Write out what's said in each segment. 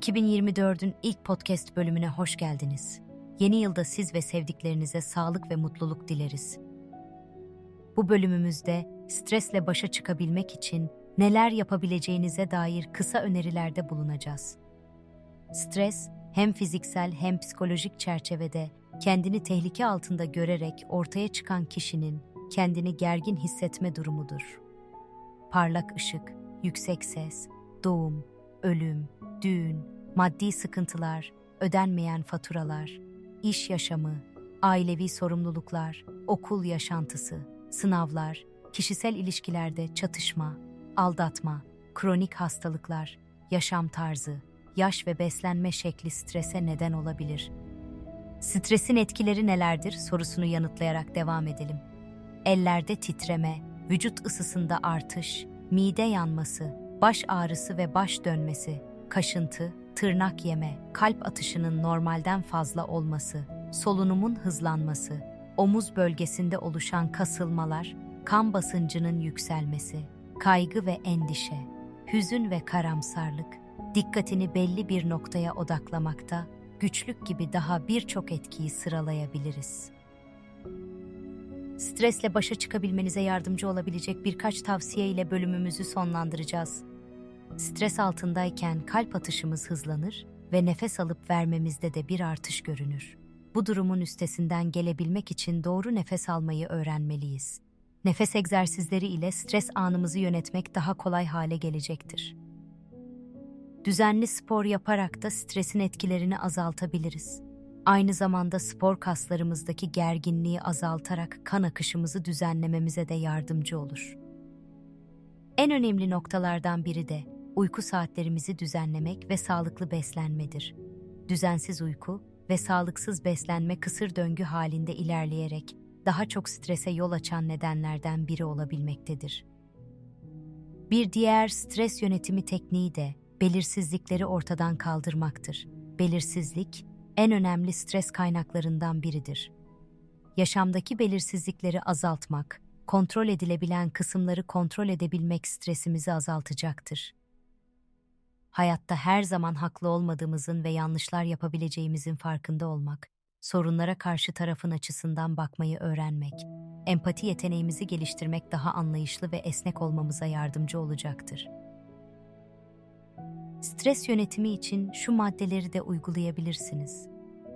2024'ün ilk podcast bölümüne hoş geldiniz. Yeni yılda siz ve sevdiklerinize sağlık ve mutluluk dileriz. Bu bölümümüzde stresle başa çıkabilmek için neler yapabileceğinize dair kısa önerilerde bulunacağız. Stres, hem fiziksel hem psikolojik çerçevede kendini tehlike altında görerek ortaya çıkan kişinin kendini gergin hissetme durumudur. Parlak ışık, yüksek ses, doğum, ölüm, düğün, maddi sıkıntılar, ödenmeyen faturalar, iş yaşamı, ailevi sorumluluklar, okul yaşantısı, sınavlar, kişisel ilişkilerde çatışma, aldatma, kronik hastalıklar, yaşam tarzı, yaş ve beslenme şekli strese neden olabilir. Stresin etkileri nelerdir sorusunu yanıtlayarak devam edelim. Ellerde titreme, vücut ısısında artış, mide yanması, baş ağrısı ve baş dönmesi, kaşıntı, tırnak yeme, kalp atışının normalden fazla olması, solunumun hızlanması, omuz bölgesinde oluşan kasılmalar, kan basıncının yükselmesi, kaygı ve endişe, hüzün ve karamsarlık, dikkatini belli bir noktaya odaklamakta, güçlük gibi daha birçok etkiyi sıralayabiliriz. Stresle başa çıkabilmenize yardımcı olabilecek birkaç tavsiye ile bölümümüzü sonlandıracağız. Stres altındayken kalp atışımız hızlanır ve nefes alıp vermemizde de bir artış görünür. Bu durumun üstesinden gelebilmek için doğru nefes almayı öğrenmeliyiz. Nefes egzersizleri ile stres anımızı yönetmek daha kolay hale gelecektir. Düzenli spor yaparak da stresin etkilerini azaltabiliriz. Aynı zamanda spor kaslarımızdaki gerginliği azaltarak kan akışımızı düzenlememize de yardımcı olur. En önemli noktalardan biri de uyku saatlerimizi düzenlemek ve sağlıklı beslenmedir. Düzensiz uyku ve sağlıksız beslenme kısır döngü halinde ilerleyerek daha çok strese yol açan nedenlerden biri olabilmektedir. Bir diğer stres yönetimi tekniği de belirsizlikleri ortadan kaldırmaktır. Belirsizlik, en önemli stres kaynaklarından biridir. Yaşamdaki belirsizlikleri azaltmak, kontrol edilebilen kısımları kontrol edebilmek stresimizi azaltacaktır. Hayatta her zaman haklı olmadığımızın ve yanlışlar yapabileceğimizin farkında olmak, sorunlara karşı tarafın açısından bakmayı öğrenmek, empati yeteneğimizi geliştirmek daha anlayışlı ve esnek olmamıza yardımcı olacaktır. Stres yönetimi için şu maddeleri de uygulayabilirsiniz.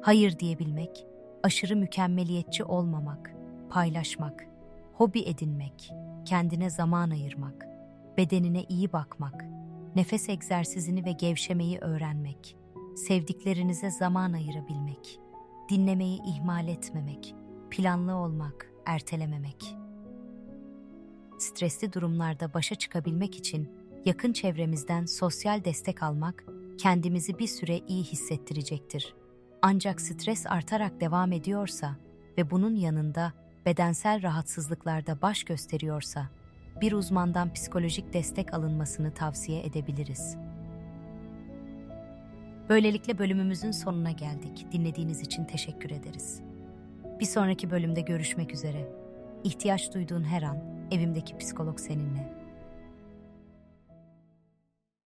Hayır diyebilmek, aşırı mükemmeliyetçi olmamak, paylaşmak, hobi edinmek, kendine zaman ayırmak, bedenine iyi bakmak, nefes egzersizini ve gevşemeyi öğrenmek, sevdiklerinize zaman ayırabilmek, dinlemeyi ihmal etmemek, planlı olmak, ertelememek. Stresli durumlarda başa çıkabilmek için yakın çevremizden sosyal destek almak kendimizi bir süre iyi hissettirecektir. Ancak stres artarak devam ediyorsa ve bunun yanında bedensel rahatsızlıklarda baş gösteriyorsa, bir uzmandan psikolojik destek alınmasını tavsiye edebiliriz. Böylelikle bölümümüzün sonuna geldik. Dinlediğiniz için teşekkür ederiz. Bir sonraki bölümde görüşmek üzere. İhtiyaç duyduğun her an, evimdeki psikolog seninle.